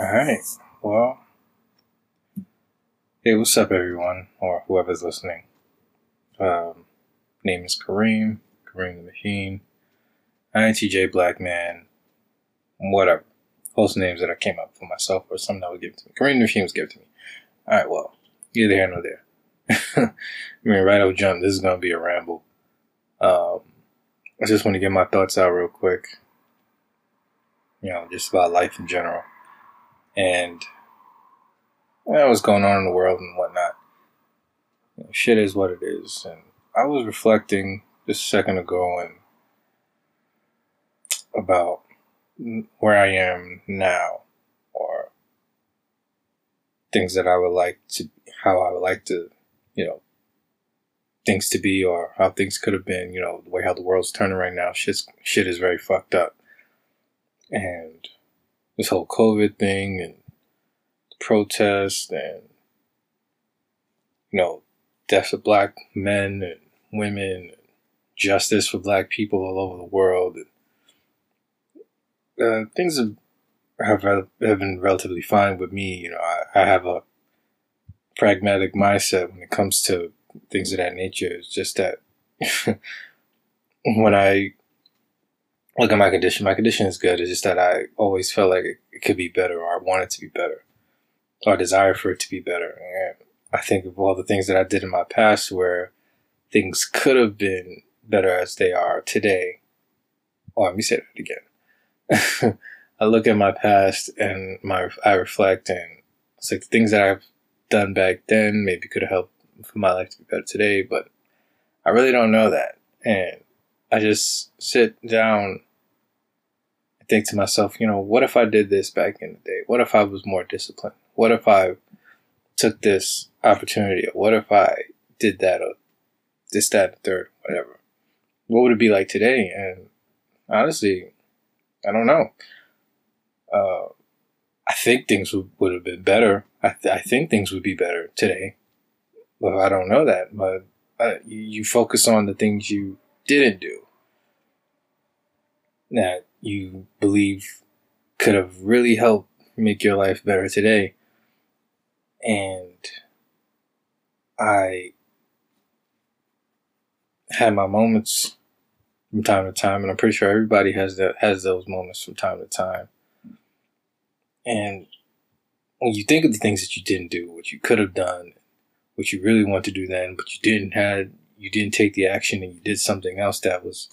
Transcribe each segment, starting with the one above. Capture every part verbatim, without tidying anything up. Alright, well, hey, what's up everyone, or whoever's listening. Um, name is Kareem, Kareem the Machine, I N T J Black Man, whatever. Host names that I came up for myself or something that was given to me. Kareem the Machine was given to me. Alright, well, either here nor there. I mean, right off jump, this is going to be a ramble. Um, I just want to get my thoughts out real quick. You know, just about life in general. And you know, what's going on in the world and whatnot. You know, shit is what it is. And I was reflecting just a second ago and about where I am now, or things that I would like to, how I would like to, you know, things to be, or how things could have been. You know, the way how the world's turning right now, shit's, shit is very fucked up. And this whole COVID thing and protests and, you know, deaths of black men and women, and justice for black people all over the world. And, uh, things have, have, have been relatively fine with me. You know, I, I have a pragmatic mindset when it comes to things of that nature. It's just that when I look at my condition, my condition is good. It's just that I always felt like it, it could be better, or I want it to be better, or I desire for it to be better. And I think of all the things that I did in my past where things could have been better as they are today. Oh, let me say that again. I look at my past and my I reflect, and it's like the things that I've done back then maybe could have helped for my life to be better today, but I really don't know that. And I just sit down, think to myself, you know, what if I did this back in the day? What if I was more disciplined? What if I took this opportunity? Or what if I did that, or this, that, and third, whatever? What would it be like today? And honestly, I don't know. Uh, I think things would, would have been better. I, th- I think things would be better today. Well, I don't know that, but uh, you, you focus on the things you didn't do that you believe could have really helped make your life better today. And I had my moments from time to time, and I'm pretty sure everybody has the, has those moments from time to time. And when you think of the things that you didn't do, what you could have done, what you really want to do then, but you didn't had, you didn't take the action, and you did something else that was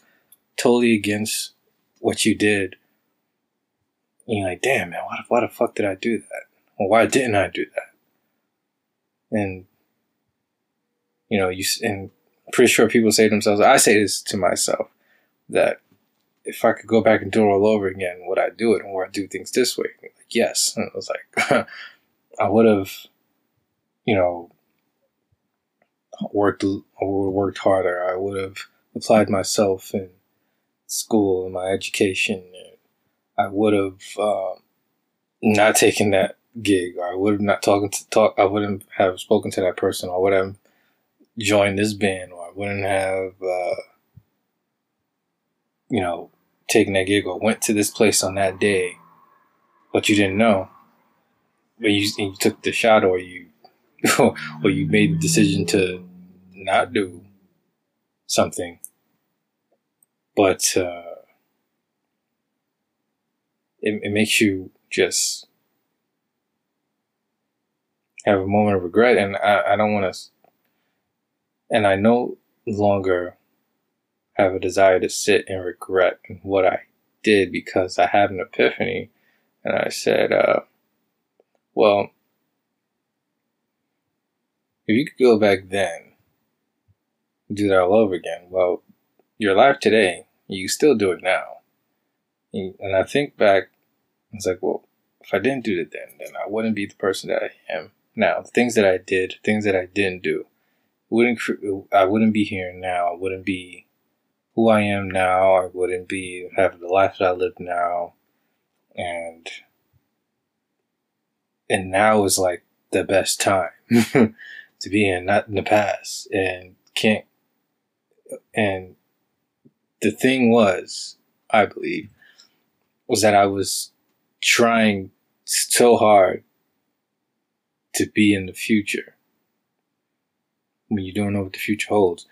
totally against what you did, and you're like, damn, man, why, why the fuck did I do that? Or why didn't I do that? And, you know, you and I'm pretty sure people say to themselves, I say this to myself, that if I could go back and do it all over again, would I do it? Or would I do things this way? Like, yes. And I was like, I would have, you know, worked, worked harder. I would have applied myself and school and my education. I would have um, not taken that gig, or I would have not talking to talk. I wouldn't have spoken to that person, or I would have joined this band, or I wouldn't have, uh, you know, taken that gig, or went to this place on that day. But you didn't know, but you, you took the shot, or you, or you made the decision to not do something. But uh, it, it makes you just have a moment of regret. And I, I don't want to, and I no longer have a desire to sit and regret what I did, because I had an epiphany, and I said, uh, well, if you could go back then, do that all over again, well, your life today, you still do it now. And I think back, I was like, well, if I didn't do it then, then I wouldn't be the person that I am now. The things that I did, things that I didn't do, wouldn't I wouldn't be here now. I wouldn't be who I am now. I wouldn't be having the life that I live now. And and now is like the best time to be in, not in the past. And can't and. The thing was, I believe, was that I was trying so hard to be in the future when you don't know what the future holds.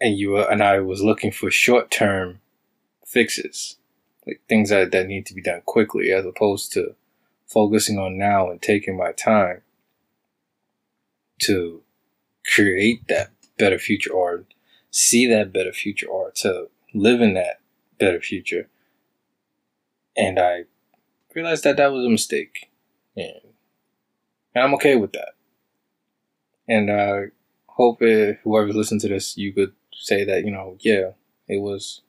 And you were, and I was looking for short-term fixes, like things that, that need to be done quickly, as opposed to focusing on now and taking my time to create that better future or see that better future or to live in that better future. And I realized that that was a mistake. And I'm okay with that. And I hope if whoever's listening to this, you could say that, you know, yeah, it was,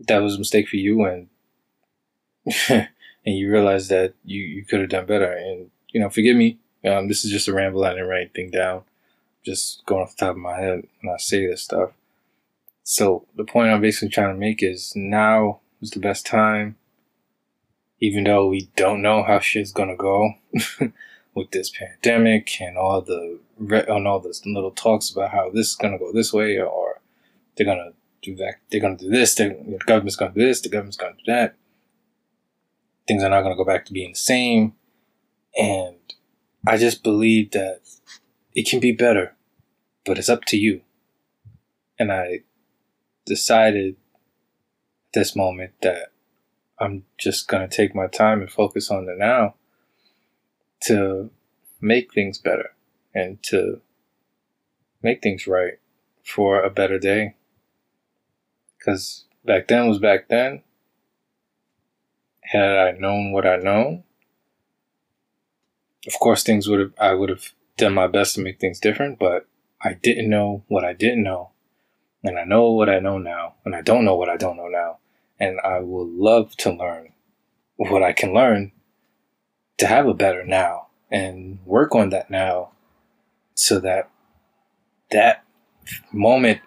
that was a mistake for you, and and you realize that you, you could have done better. And, you know, forgive me. Um, this is just a ramble. I didn't write anything down. Just going off the top of my head when I say this stuff. So the point I'm basically trying to make is now is the best time, even though we don't know how shit's gonna go with this pandemic and all the re- and all this little talks about how this is gonna go this way, or they're gonna do that, they're gonna do this, the government's gonna do this, the government's gonna do that. Things are not gonna go back to being the same, and I just believe that it can be better, but it's up to you. And I decided at this moment that I'm just going to take my time and focus on the now to make things better and to make things right for a better day. Because back then was back then. Had I known what I know, of course, things would have, I would have done my best to make things different, but I didn't know what I didn't know. And I know what I know now, and I don't know what I don't know now. And I would love to learn what I can learn to have a better now and work on that now so that that moment,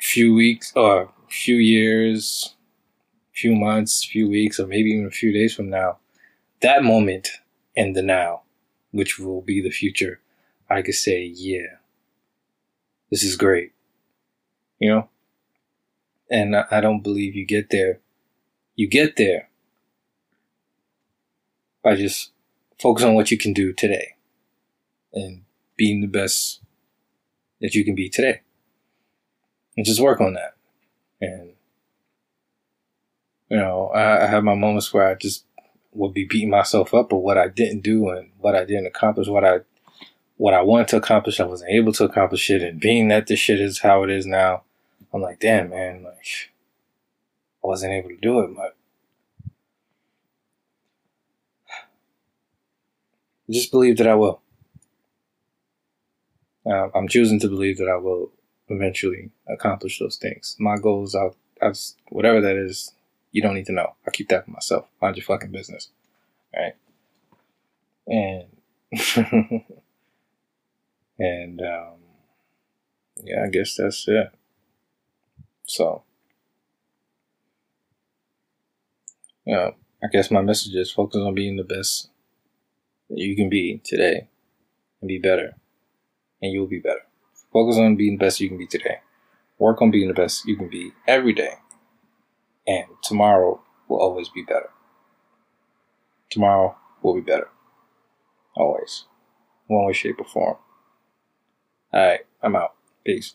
few weeks or few years, few months, few weeks, or maybe even a few days from now, that moment in the now, which will be the future, I could say, yeah, this is great, you know? And I don't believe you get there. You get there by just focus on what you can do today and being the best that you can be today. And just work on that. And, you know, I, I have my moments where I just would be beating myself up for what I didn't do and what I didn't accomplish, what I what I wanted to accomplish, I wasn't able to accomplish it. And being that this shit is how it is now, I'm like, damn, man, like, I wasn't able to do it, but I just believe that I will. Um, I'm choosing to believe that I will eventually accomplish those things. My goals, I'll, I'll just, whatever that is, you don't need to know. I keep that for myself. Mind your fucking business. All right? And, and, um, yeah, I guess that's it. So, you know, I guess my message is focus on being the best that you can be today and be better, and you'll be better. Focus on being the best you can be today. Work on being the best you can be every day. And tomorrow will always be better. Tomorrow will be better. Always. One way, shape, or form. Alright, I'm out. Peace.